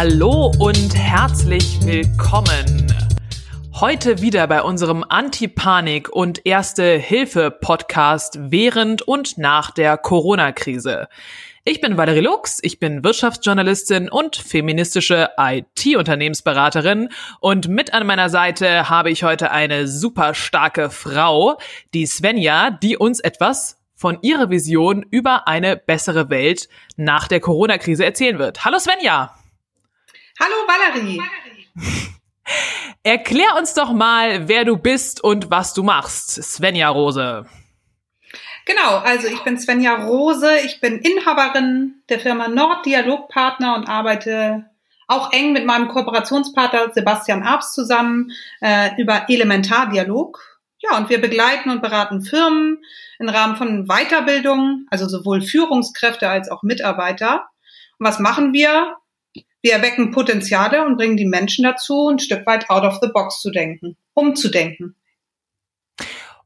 Hallo und herzlich willkommen. Heute wieder bei unserem Anti-Panik- und Erste-Hilfe-Podcast während und nach der Corona-Krise. Ich bin Valerie Lux, ich bin Wirtschaftsjournalistin und feministische IT-Unternehmensberaterin und mit an meiner Seite habe ich heute eine super starke Frau, die Svenja, die uns etwas von ihrer Vision über eine bessere Welt nach der Corona-Krise erzählen wird. Hallo Svenja! Hallo Valerie! Erklär uns doch mal, wer du bist und was du machst, Svenja Rose. Genau, also ich bin Svenja Rose, ich bin Inhaberin der Firma Norddialogpartner und arbeite auch eng mit meinem Kooperationspartner Sebastian Arbst zusammen über Elementardialog. Ja, und wir begleiten und beraten Firmen im Rahmen von Weiterbildung, also sowohl Führungskräfte als auch Mitarbeiter. Und was machen wir? Wir erwecken Potenziale und bringen die Menschen dazu, ein Stück weit out of the box zu denken, umzudenken.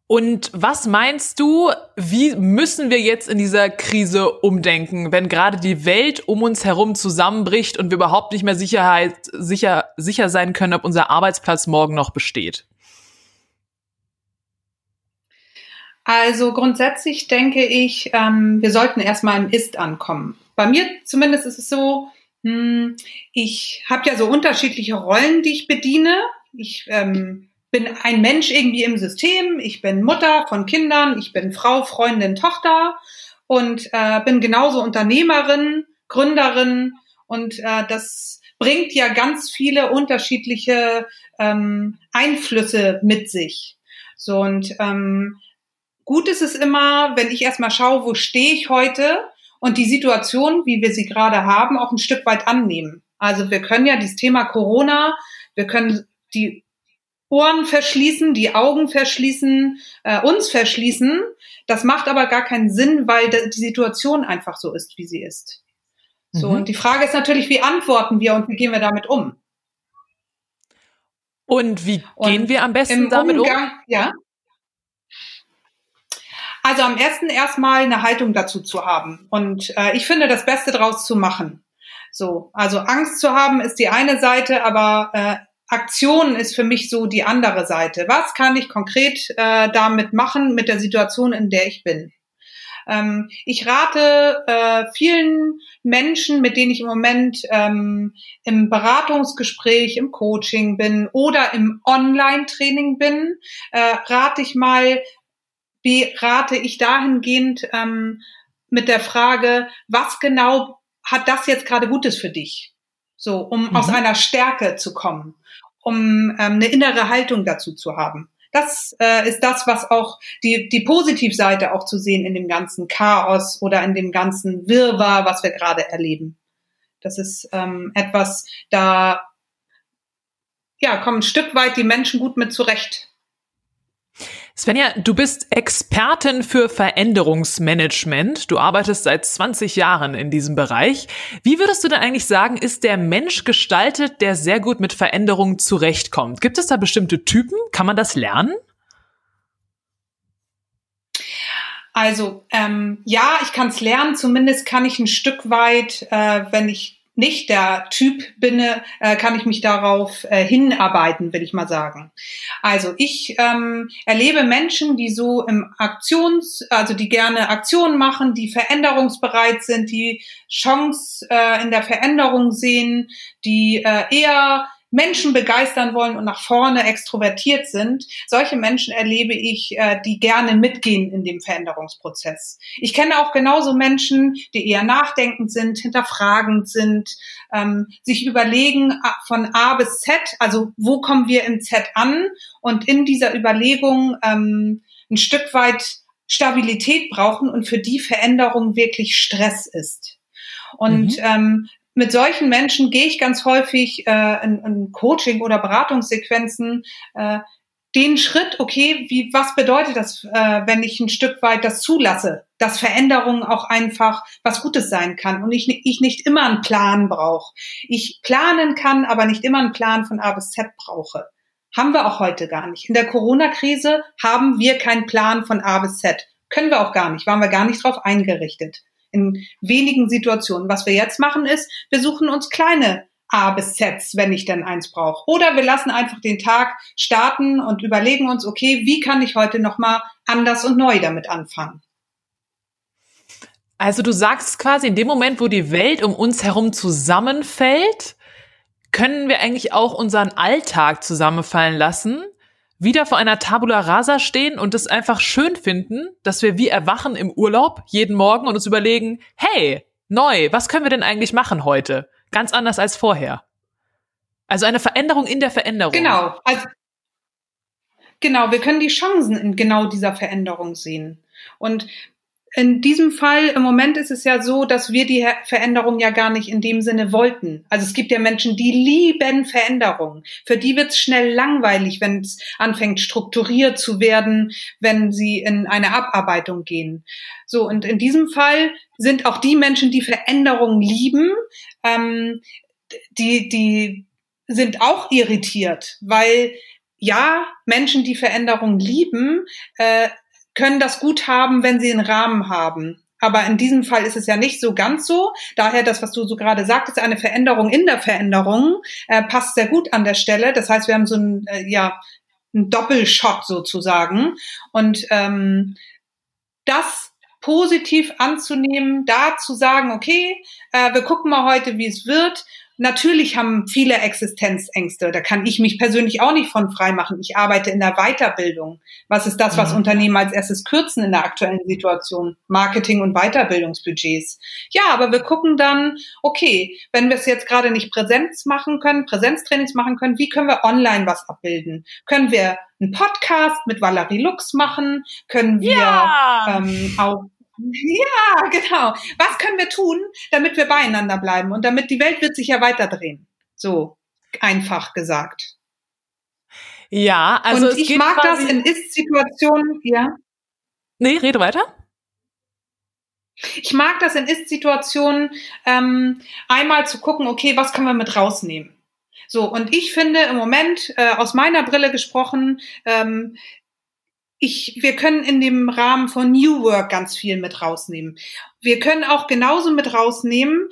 Und was meinst du, wie müssen wir jetzt in dieser Krise umdenken, wenn gerade die Welt um uns herum zusammenbricht und wir überhaupt nicht mehr sicher sein können, ob unser Arbeitsplatz morgen noch besteht? Also grundsätzlich denke ich, wir sollten erstmal im Ist ankommen. Bei mir zumindest ist es so, ich habe ja so unterschiedliche Rollen, die ich bediene. Ich bin ein Mensch irgendwie im System, ich bin Mutter von Kindern, ich bin Frau, Freundin, Tochter und bin genauso Unternehmerin, Gründerin und das bringt ja ganz viele unterschiedliche Einflüsse mit sich. So und gut ist es immer, wenn ich erstmal schaue, wo stehe ich heute und die Situation, wie wir sie gerade haben, auch ein Stück weit annehmen. Also wir können ja dieses Thema Corona, wir können die Ohren verschließen, die Augen verschließen, uns verschließen. Das macht aber gar keinen Sinn, weil die Situation einfach so ist, wie sie ist. So, und die Frage ist natürlich, wie antworten wir und wie gehen wir damit um? Und wie gehen wir am besten damit um? Ja. Also am besten erstmal eine Haltung dazu zu haben. Und ich finde, das Beste draus zu machen. So, also Angst zu haben ist die eine Seite, aber Aktion ist für mich so die andere Seite. Was kann ich konkret damit machen, mit der Situation, in der ich bin? Ich rate vielen Menschen, mit denen ich im Moment im Beratungsgespräch, im Coaching bin oder im Online-Training bin, rate ich dahingehend mit der Frage, was genau hat das jetzt gerade Gutes für dich? So, um aus einer Stärke zu kommen, um eine innere Haltung dazu zu haben. Das ist das, was auch die Positivseite auch zu sehen in dem ganzen Chaos oder in dem ganzen Wirrwarr, was wir gerade erleben. Das ist etwas, da ja kommen ein Stück weit die Menschen gut mit zurecht. Svenja, du bist Expertin für Veränderungsmanagement. Du arbeitest seit 20 Jahren in diesem Bereich. Wie würdest du denn eigentlich sagen, ist der Mensch gestaltet, der sehr gut mit Veränderungen zurechtkommt? Gibt es da bestimmte Typen? Kann man das lernen? Also, ja, ich kann es lernen. Zumindest kann ich ein Stück weit, wenn ich nicht der Typ bin, kann ich mich darauf hinarbeiten, will ich mal sagen. Also ich erlebe Menschen, die so die gerne Aktionen machen, die veränderungsbereit sind, die Chance in der Veränderung sehen, die eher Menschen begeistern wollen und nach vorne extrovertiert sind. Solche Menschen erlebe ich, die gerne mitgehen in dem Veränderungsprozess. Ich kenne auch genauso Menschen, die eher nachdenkend sind, hinterfragend sind, sich überlegen von A bis Z, also wo kommen wir im Z an und in dieser Überlegung ein Stück weit Stabilität brauchen und für die Veränderung wirklich Stress ist. Und mit solchen Menschen gehe ich ganz häufig in Coaching- oder Beratungssequenzen den Schritt, okay, was bedeutet das, wenn ich ein Stück weit das zulasse, dass Veränderung auch einfach was Gutes sein kann und ich nicht immer einen Plan brauche. Ich planen kann, aber nicht immer einen Plan von A bis Z brauche. Haben wir auch heute gar nicht. In der Corona-Krise haben wir keinen Plan von A bis Z. Können wir auch gar nicht, waren wir gar nicht drauf eingerichtet. In wenigen Situationen. Was wir jetzt machen ist, wir suchen uns kleine A bis Z, wenn ich denn eins brauche. Oder wir lassen einfach den Tag starten und überlegen uns, okay, wie kann ich heute nochmal anders und neu damit anfangen? Also du sagst quasi, in dem Moment, wo die Welt um uns herum zusammenfällt, können wir eigentlich auch unseren Alltag zusammenfallen lassen, wieder vor einer Tabula rasa stehen und es einfach schön finden, dass wir wie erwachen im Urlaub jeden Morgen und uns überlegen, hey, neu, was können wir denn eigentlich machen heute? Ganz anders als vorher. Also eine Veränderung in der Veränderung. Genau. Also, wir können die Chancen in genau dieser Veränderung sehen. Und in diesem Fall, im Moment ist es ja so, dass wir die Veränderung ja gar nicht in dem Sinne wollten. Also es gibt ja Menschen, die lieben Veränderungen. Für die wird's schnell langweilig, wenn es anfängt, strukturiert zu werden, wenn sie in eine Abarbeitung gehen. So, und in diesem Fall sind auch die Menschen, die Veränderungen lieben, die sind auch irritiert, weil ja, Menschen, die Veränderungen lieben, können das gut haben, wenn sie einen Rahmen haben. Aber in diesem Fall ist es ja nicht so ganz so. Daher das, was du so gerade sagtest, eine Veränderung in der Veränderung, passt sehr gut an der Stelle. Das heißt, wir haben so einen Doppelschock sozusagen. Und das positiv anzunehmen, da zu sagen, okay, wir gucken mal heute, wie es wird. Natürlich haben viele Existenzängste, da kann ich mich persönlich auch nicht von frei machen. Ich arbeite in der Weiterbildung. Was ist das, was Unternehmen als erstes kürzen in der aktuellen Situation? Marketing- und Weiterbildungsbudgets. Ja, aber wir gucken dann, okay, wenn wir es jetzt gerade nicht Präsenztrainings machen können, wie können wir online was abbilden? Können wir einen Podcast mit Valerie Lux machen? Können wir auch... Ja, genau. Was können wir tun, damit wir beieinander bleiben und damit die Welt wird sich ja weiterdrehen? So einfach gesagt. Ja, also und ich mag das in Ist-Situationen. Ja. Nee, rede weiter. Ich mag das in Ist-Situationen einmal zu gucken, okay, was können wir mit rausnehmen? So, und ich finde im Moment aus meiner Brille gesprochen, wir können in dem Rahmen von New Work ganz viel mit rausnehmen. Wir können auch genauso mit rausnehmen,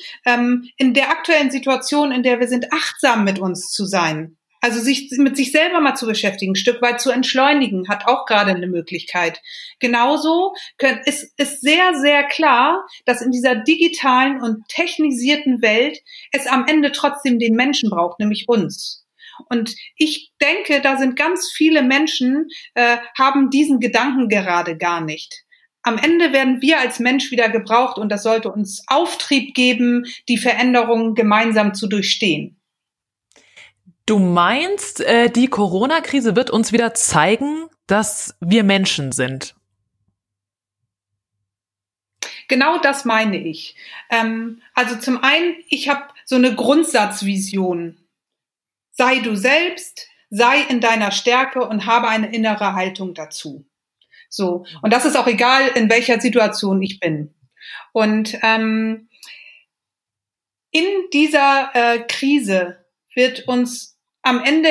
in der aktuellen Situation, in der wir sind, achtsam mit uns zu sein. Also sich mit sich selber mal zu beschäftigen, ein Stück weit zu entschleunigen, hat auch gerade eine Möglichkeit. Genauso ist sehr, sehr klar, dass in dieser digitalen und technisierten Welt es am Ende trotzdem den Menschen braucht, nämlich uns. Und ich denke, da sind ganz viele Menschen, haben diesen Gedanken gerade gar nicht. Am Ende werden wir als Mensch wieder gebraucht und das sollte uns Auftrieb geben, die Veränderungen gemeinsam zu durchstehen. Du meinst, die Corona-Krise wird uns wieder zeigen, dass wir Menschen sind? Genau das meine ich. Also zum einen, ich habe so eine Grundsatzvision. Sei du selbst, sei in deiner Stärke und habe eine innere Haltung dazu. So. Und das ist auch egal, in welcher Situation ich bin. Und in dieser Krise wird uns am Ende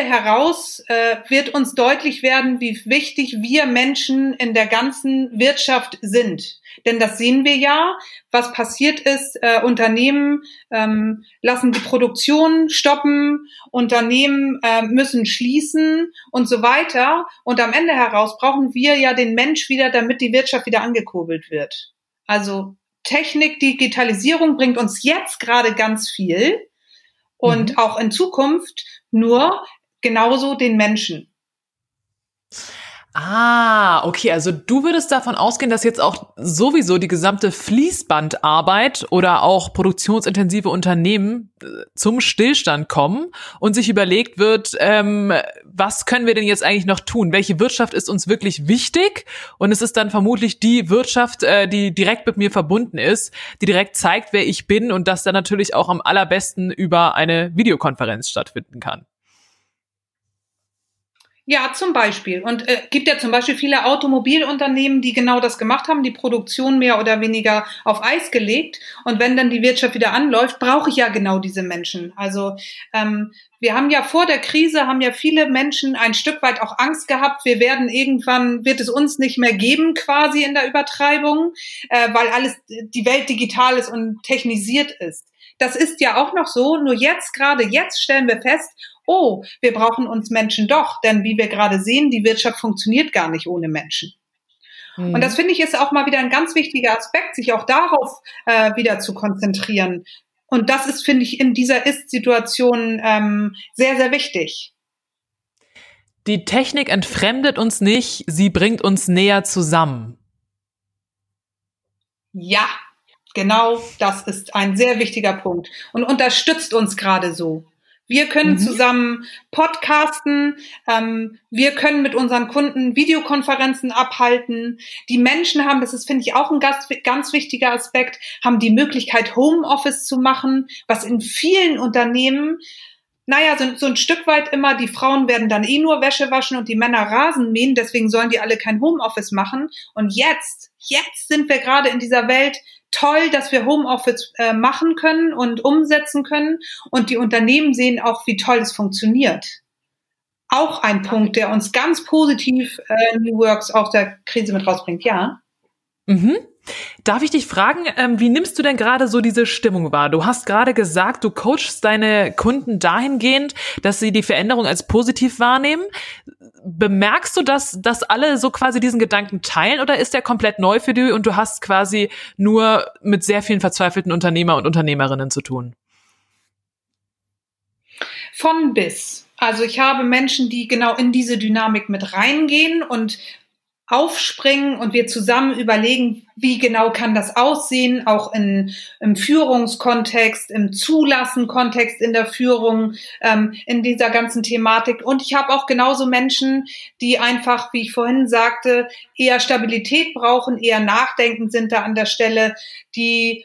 wird uns deutlich werden, wie wichtig wir Menschen in der ganzen Wirtschaft sind. Denn das sehen wir ja, was passiert ist. Unternehmen lassen die Produktion stoppen, Unternehmen müssen schließen und so weiter. Und am Ende heraus brauchen wir ja den Mensch wieder, damit die Wirtschaft wieder angekurbelt wird. Also Technik, Digitalisierung bringt uns jetzt gerade ganz viel. Und auch in Zukunft nur genauso den Menschen. Ah, okay. Also du würdest davon ausgehen, dass jetzt auch sowieso die gesamte Fließbandarbeit oder auch produktionsintensive Unternehmen zum Stillstand kommen und sich überlegt wird, was können wir denn jetzt eigentlich noch tun? Welche Wirtschaft ist uns wirklich wichtig? Und es ist dann vermutlich die Wirtschaft, die direkt mit mir verbunden ist, die direkt zeigt, wer ich bin und das dann natürlich auch am allerbesten über eine Videokonferenz stattfinden kann. Ja, zum Beispiel. Und gibt ja zum Beispiel viele Automobilunternehmen, die genau das gemacht haben, die Produktion mehr oder weniger auf Eis gelegt. Und wenn dann die Wirtschaft wieder anläuft, brauche ich ja genau diese Menschen. Also wir haben ja vor der Krise, haben ja viele Menschen ein Stück weit auch Angst gehabt, wir werden irgendwann, wird es uns nicht mehr geben quasi in der Übertreibung, weil alles, die Welt digital ist und technisiert ist. Das ist ja auch noch so, nur jetzt, gerade jetzt stellen wir fest, oh, wir brauchen uns Menschen doch, denn wie wir gerade sehen, die Wirtschaft funktioniert gar nicht ohne Menschen. Mhm. Und das finde ich ist auch mal wieder ein ganz wichtiger Aspekt, sich auch darauf wieder zu konzentrieren. Und das ist, finde ich, in dieser Ist-Situation sehr, sehr wichtig. Die Technik entfremdet uns nicht, sie bringt uns näher zusammen. Ja, genau, das ist ein sehr wichtiger Punkt und unterstützt uns gerade so. Wir können zusammen podcasten, wir können mit unseren Kunden Videokonferenzen abhalten. Die Menschen haben, das ist, finde ich, auch ein ganz wichtiger Aspekt, haben die Möglichkeit, Homeoffice zu machen, was in vielen Unternehmen, naja, so ein Stück weit immer, die Frauen werden dann eh nur Wäsche waschen und die Männer Rasen mähen, deswegen sollen die alle kein Homeoffice machen. Und jetzt sind wir gerade in dieser Welt, toll, dass wir Homeoffice machen können und umsetzen können. Und die Unternehmen sehen auch, wie toll es funktioniert. Auch ein Punkt, der uns ganz positiv New Works aus der Krise mit rausbringt, ja. Mhm. Darf ich dich fragen, wie nimmst du denn gerade so diese Stimmung wahr? Du hast gerade gesagt, du coachst deine Kunden dahingehend, dass sie die Veränderung als positiv wahrnehmen. Bemerkst du, dass alle so quasi diesen Gedanken teilen oder ist der komplett neu für dich und du hast quasi nur mit sehr vielen verzweifelten Unternehmer und Unternehmerinnen zu tun? Von bis. Also ich habe Menschen, die genau in diese Dynamik mit reingehen und aufspringen und wir zusammen überlegen, wie genau kann das aussehen, auch im Führungskontext, im Zulassenkontext in der Führung, in dieser ganzen Thematik. Und ich habe auch genauso Menschen, die einfach, wie ich vorhin sagte, eher Stabilität brauchen, eher nachdenkend sind da an der Stelle, die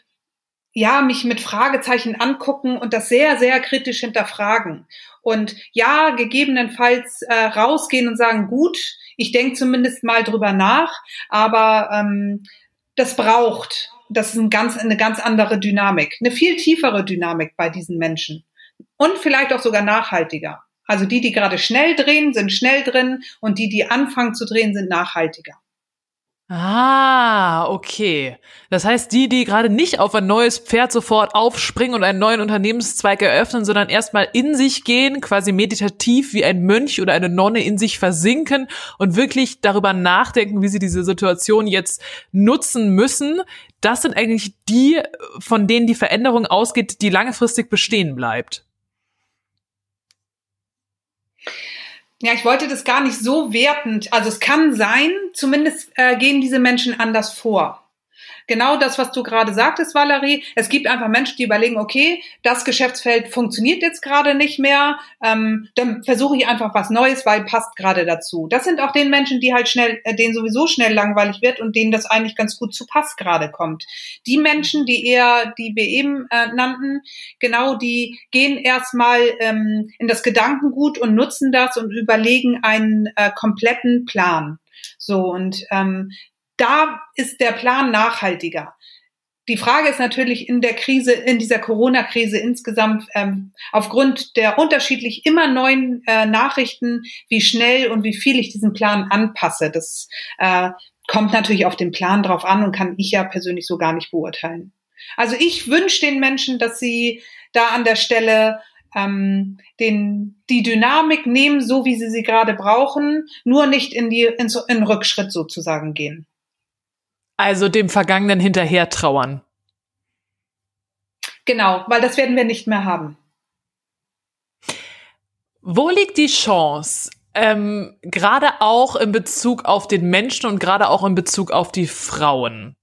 ja mich mit Fragezeichen angucken und das sehr, sehr kritisch hinterfragen. Und ja, gegebenenfalls rausgehen und sagen, gut, ich denke zumindest mal drüber nach, aber das ist eine ganz andere Dynamik, eine viel tiefere Dynamik bei diesen Menschen und vielleicht auch sogar nachhaltiger. Also die gerade schnell drehen, sind schnell drin und die anfangen zu drehen, sind nachhaltiger. Ah, okay. Das heißt, die gerade nicht auf ein neues Pferd sofort aufspringen und einen neuen Unternehmenszweig eröffnen, sondern erstmal in sich gehen, quasi meditativ wie ein Mönch oder eine Nonne in sich versinken und wirklich darüber nachdenken, wie sie diese Situation jetzt nutzen müssen, das sind eigentlich die, von denen die Veränderung ausgeht, die langfristig bestehen bleibt. Ja, ich wollte das gar nicht so wertend. Also es kann sein, zumindest gehen diese Menschen anders vor. Genau das, was du gerade sagtest, Valerie. Es gibt einfach Menschen, die überlegen, okay, das Geschäftsfeld funktioniert jetzt gerade nicht mehr. Dann versuche ich einfach was Neues, weil passt gerade dazu. Das sind auch den Menschen, die halt denen sowieso schnell langweilig wird und denen das eigentlich ganz gut zu Pass gerade kommt. Die Menschen, die wir eben nannten, genau, die gehen erstmal in das Gedankengut und nutzen das und überlegen einen kompletten Plan. So, und da ist der Plan nachhaltiger. Die Frage ist natürlich in der Krise, in dieser Corona-Krise insgesamt, aufgrund der unterschiedlich immer neuen Nachrichten, wie schnell und wie viel ich diesen Plan anpasse. Das kommt natürlich auf den Plan drauf an und kann ich ja persönlich so gar nicht beurteilen. Also ich wünsche den Menschen, dass sie da an der Stelle die Dynamik nehmen, so wie sie gerade brauchen, nur nicht in Rückschritt sozusagen gehen. Also dem Vergangenen hinterher trauern. Genau, weil das werden wir nicht mehr haben. Wo liegt die Chance, gerade auch in Bezug auf den Menschen und gerade auch in Bezug auf die Frauen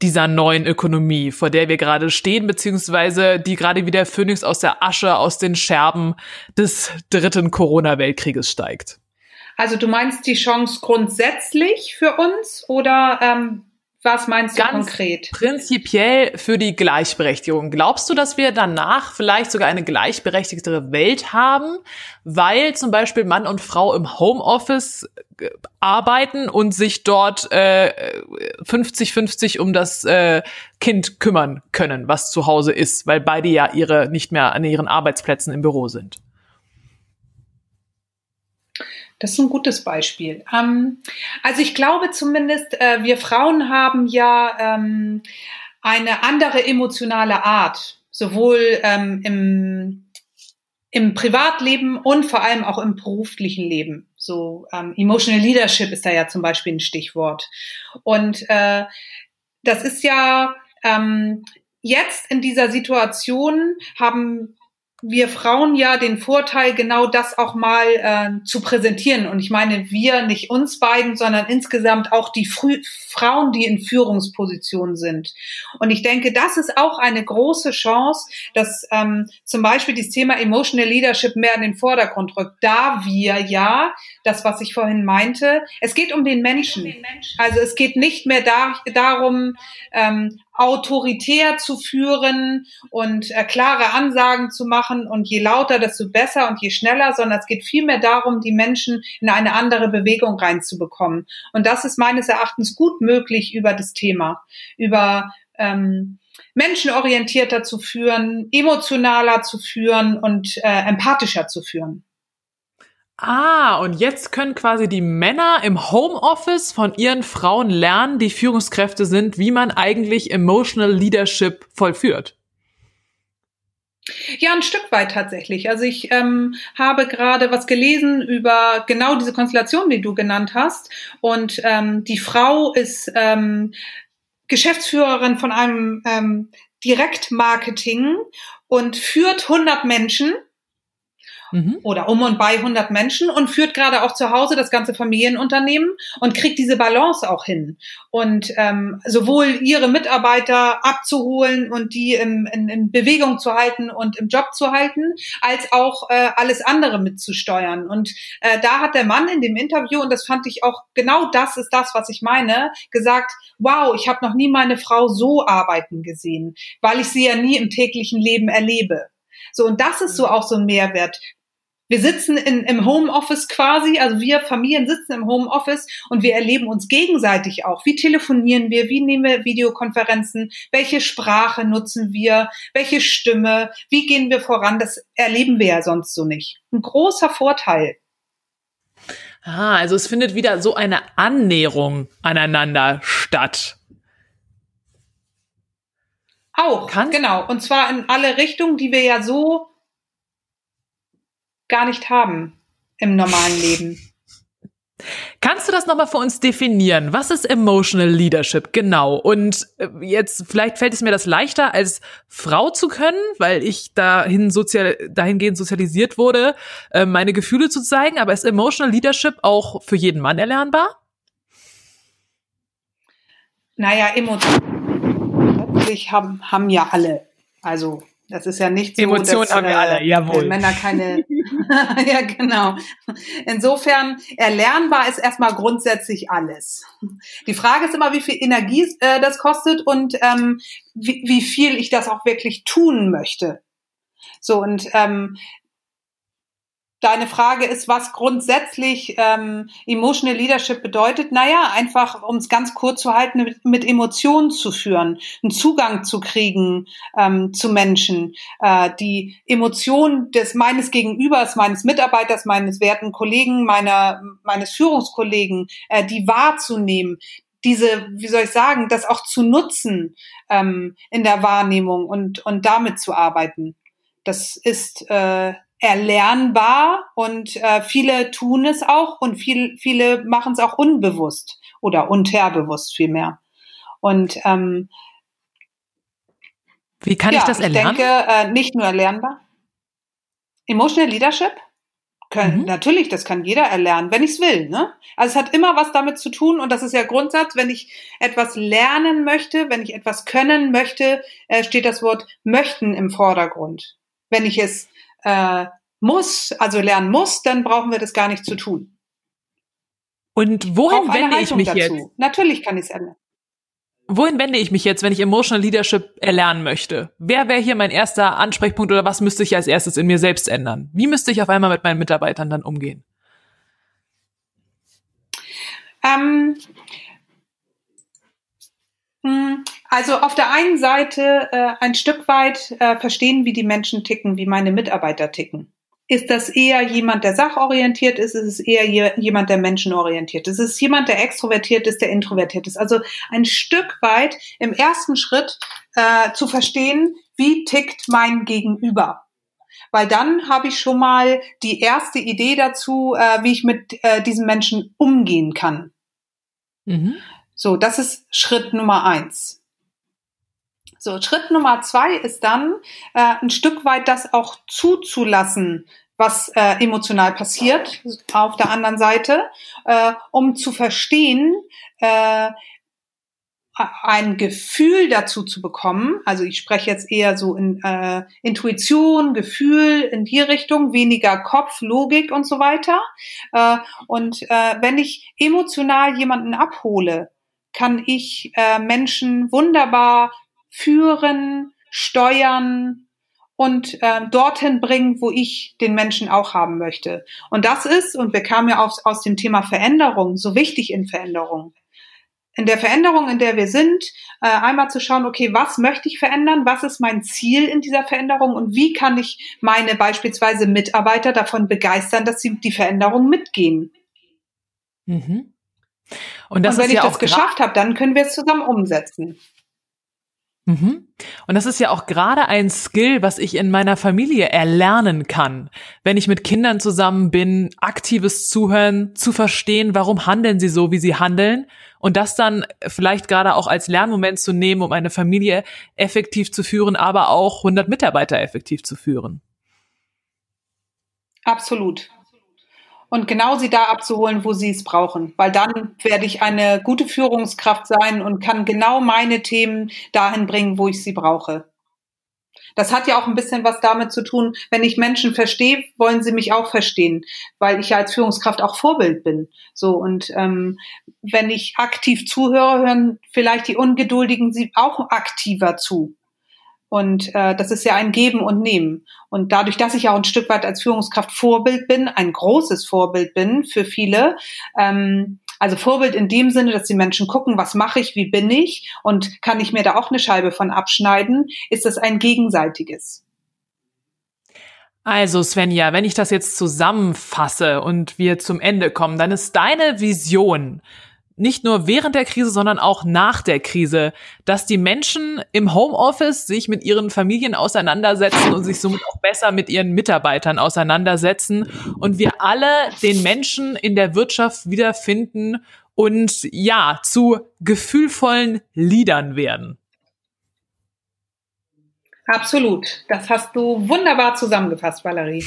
dieser neuen Ökonomie, vor der wir gerade stehen, beziehungsweise die gerade wie der Phönix aus der Asche, aus den Scherben des 3. Corona-Weltkrieges steigt? Also du meinst die Chance grundsätzlich für uns oder Was meinst du ganz konkret? Prinzipiell für die Gleichberechtigung. Glaubst du, dass wir danach vielleicht sogar eine gleichberechtigtere Welt haben, weil zum Beispiel Mann und Frau im Homeoffice arbeiten und sich dort 50-50 um das Kind kümmern können, was zu Hause ist, weil beide ja nicht mehr an ihren Arbeitsplätzen im Büro sind? Das ist ein gutes Beispiel. Also ich glaube zumindest, wir Frauen haben ja eine andere emotionale Art, sowohl im Privatleben und vor allem auch im beruflichen Leben. So Emotional Leadership ist da ja zum Beispiel ein Stichwort. Und das ist ja jetzt in dieser Situation haben wir Frauen ja den Vorteil, genau das auch mal zu präsentieren. Und ich meine wir, nicht uns beiden, sondern insgesamt auch die Frauen, die in Führungspositionen sind. Und ich denke, das ist auch eine große Chance, dass zum Beispiel das Thema Emotional Leadership mehr in den Vordergrund rückt. Da wir ja, das, was ich vorhin meinte, es geht um den Menschen. Also es geht nicht mehr darum, autoritär zu führen und klare Ansagen zu machen und je lauter, desto besser und je schneller, sondern es geht vielmehr darum, die Menschen in eine andere Bewegung reinzubekommen. Und das ist meines Erachtens gut möglich über das Thema, über menschenorientierter zu führen, emotionaler zu führen und empathischer zu führen. Ah, und jetzt können quasi die Männer im Homeoffice von ihren Frauen lernen, die Führungskräfte sind, wie man eigentlich Emotional Leadership vollführt. Ja, ein Stück weit tatsächlich. Also ich habe gerade was gelesen über genau diese Konstellation, die du genannt hast. Und die Frau ist Geschäftsführerin von einem Direktmarketing und führt 100 Menschen. Oder um und bei 100 Menschen und führt gerade auch zu Hause das ganze Familienunternehmen und kriegt diese Balance auch hin. Und sowohl ihre Mitarbeiter abzuholen und die in Bewegung zu halten und im Job zu halten, als auch alles andere mitzusteuern. Und da hat der Mann in dem Interview, und das fand ich auch, genau das ist das, was ich meine, gesagt, wow, ich habe noch nie meine Frau so arbeiten gesehen, weil ich sie ja nie im täglichen Leben erlebe. So, und das ist so auch so ein Mehrwert. Wir sitzen im Homeoffice quasi, also wir Familien sitzen im Homeoffice und wir erleben uns gegenseitig auch. Wie telefonieren wir? Wie nehmen wir Videokonferenzen? Welche Sprache nutzen wir? Welche Stimme? Wie gehen wir voran? Das erleben wir ja sonst so nicht. Ein großer Vorteil. Ah, also es findet wieder so eine Annäherung aneinander statt. Auch, genau. Und zwar in alle Richtungen, die wir ja so gar nicht haben im normalen Leben. Kannst du das nochmal für uns definieren? Was ist Emotional Leadership? Genau. Und jetzt, vielleicht fällt es mir das leichter, als Frau zu können, weil ich dahingehend sozialisiert wurde, meine Gefühle zu zeigen. Aber ist Emotional Leadership auch für jeden Mann erlernbar? Naja, haben ja alle. Also, das ist ja nicht so, Emotionen dass haben wir alle. Jawohl. Männer keine... ja, genau. Insofern, erlernbar ist erstmal grundsätzlich alles. Die Frage ist immer, wie viel Energie das kostet und wie viel ich das auch wirklich tun möchte. So, und deine Frage ist, was grundsätzlich Emotional Leadership bedeutet. Naja, einfach, um es ganz kurz zu halten, mit Emotionen zu führen, einen Zugang zu kriegen zu Menschen, die Emotionen meines Gegenübers, meines Mitarbeiters, meines werten Kollegen, meines Führungskollegen, die wahrzunehmen, diese, wie soll ich sagen, das auch zu nutzen in der Wahrnehmung und damit zu arbeiten. Das ist erlernbar und viele tun es auch und viele machen es auch unbewusst oder unterbewusst vielmehr. Und wie kann ich das erlernen? Ich denke, nicht nur erlernbar. Emotional Leadership? Natürlich, das kann jeder erlernen, wenn ich es will, ne? Also es hat immer was damit zu tun und das ist ja Grundsatz, wenn ich etwas lernen möchte, wenn ich etwas können möchte, steht das Wort möchten im Vordergrund. Wenn ich es lernen muss, dann brauchen wir das gar nicht zu tun. Und wohin wende ich mich dazu jetzt? Natürlich kann ich es ändern. wohin wende ich mich jetzt, wenn ich Emotional Leadership erlernen möchte? Wer wäre hier mein erster Ansprechpunkt oder was müsste ich als erstes in mir selbst ändern? Wie müsste ich auf einmal mit meinen Mitarbeitern dann umgehen? Also auf der einen Seite ein Stück weit verstehen, wie die Menschen ticken, wie meine Mitarbeiter ticken. Ist das eher jemand, der sachorientiert ist? Ist es eher jemand, der menschenorientiert ist? Ist es jemand, der extrovertiert ist, der introvertiert ist? Also ein Stück weit im ersten Schritt zu verstehen, wie tickt mein Gegenüber? Weil dann habe ich schon mal die erste Idee dazu, wie ich mit diesen Menschen umgehen kann. Mhm. So, das ist Schritt Nummer 1. So, Schritt Nummer 2 ist dann, ein Stück weit das auch zuzulassen, was emotional passiert auf der anderen Seite, um zu verstehen, ein Gefühl dazu zu bekommen. Also ich spreche jetzt eher so in Intuition, Gefühl in die Richtung, weniger Kopf, Logik und so weiter. Und wenn ich emotional jemanden abhole, kann ich Menschen wunderbar führen, steuern und dorthin bringen, wo ich den Menschen auch haben möchte. Und das ist, und wir kamen ja aus dem Thema Veränderung, so wichtig in Veränderung. In der Veränderung, in der wir sind, einmal zu schauen, okay, was möchte ich verändern? Was ist mein Ziel in dieser Veränderung? Und wie kann ich meine beispielsweise Mitarbeiter davon begeistern, dass sie die Veränderung mitgehen? Mhm. Und wenn ich das geschafft habe, dann können wir es zusammen umsetzen. Mhm. Und das ist ja auch gerade ein Skill, was ich in meiner Familie erlernen kann, wenn ich mit Kindern zusammen bin, aktives Zuhören, zu verstehen, warum handeln sie so, wie sie handeln und das dann vielleicht gerade auch als Lernmoment zu nehmen, um eine Familie effektiv zu führen, aber auch 100 Mitarbeiter effektiv zu führen. Absolut. Und genau sie da abzuholen, wo sie es brauchen. Weil dann werde ich eine gute Führungskraft sein und kann genau meine Themen dahin bringen, wo ich sie brauche. Das hat ja auch ein bisschen was damit zu tun, wenn ich Menschen verstehe, wollen sie mich auch verstehen, weil ich ja als Führungskraft auch Vorbild bin. So, und wenn ich aktiv zuhöre, hören vielleicht die Ungeduldigen sie auch aktiver zu. Und das ist ja ein Geben und Nehmen. Und dadurch, dass ich auch ein Stück weit als Führungskraft Vorbild bin, ein großes Vorbild bin für viele, also Vorbild in dem Sinne, dass die Menschen gucken, was mache ich, wie bin ich und kann ich mir da auch eine Scheibe von abschneiden, ist das ein gegenseitiges. Also Svenja, wenn ich das jetzt zusammenfasse und wir zum Ende kommen, dann ist deine Vision, nicht nur während der Krise, sondern auch nach der Krise, dass die Menschen im Homeoffice sich mit ihren Familien auseinandersetzen und sich somit auch besser mit ihren Mitarbeitern auseinandersetzen und wir alle den Menschen in der Wirtschaft wiederfinden und ja, zu gefühlvollen Leadern werden. Absolut. Das hast du wunderbar zusammengefasst, Valerie.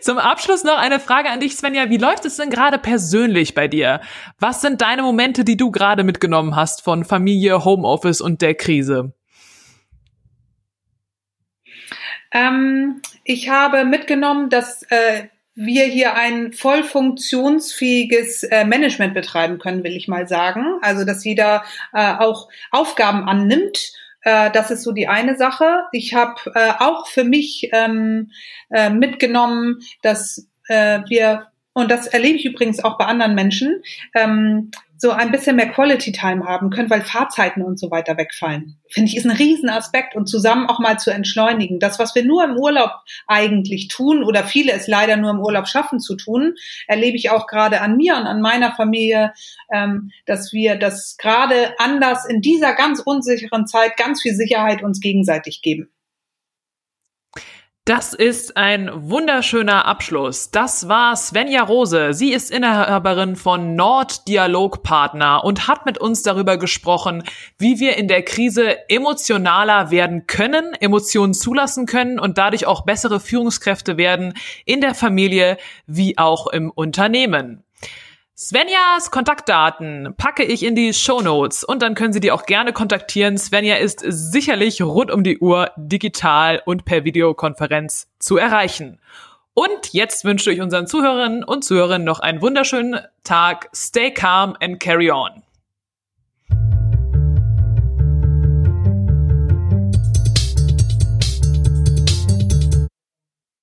Zum Abschluss noch eine Frage an dich, Svenja. Wie läuft es denn gerade persönlich bei dir? Was sind deine Momente, die du gerade mitgenommen hast von Familie, Homeoffice und der Krise? Ich habe mitgenommen, dass wir hier ein voll funktionsfähiges Management betreiben können, will ich mal sagen. Also, dass jeder auch Aufgaben annimmt. Das ist so die eine Sache. Ich habe auch für mich mitgenommen, dass wir, und das erlebe ich übrigens auch bei anderen Menschen, so ein bisschen mehr Quality Time haben können, weil Fahrzeiten und so weiter wegfallen. Finde ich, ist ein Riesenaspekt und zusammen auch mal zu entschleunigen. Das, was wir nur im Urlaub eigentlich tun oder viele es leider nur im Urlaub schaffen zu tun, erlebe ich auch gerade an mir und an meiner Familie, dass wir das gerade anders in dieser ganz unsicheren Zeit ganz viel Sicherheit uns gegenseitig geben. Das ist ein wunderschöner Abschluss. Das war Svenja Rose. Sie ist Inhaberin von Norddialogpartner und hat mit uns darüber gesprochen, wie wir in der Krise emotionaler werden können, Emotionen zulassen können und dadurch auch bessere Führungskräfte werden in der Familie wie auch im Unternehmen. Svenjas Kontaktdaten packe ich in die Shownotes und dann können Sie die auch gerne kontaktieren. Svenja ist sicherlich rund um die Uhr digital und per Videokonferenz zu erreichen. Und jetzt wünsche ich unseren Zuhörerinnen und Zuhörern noch einen wunderschönen Tag. Stay calm and carry on.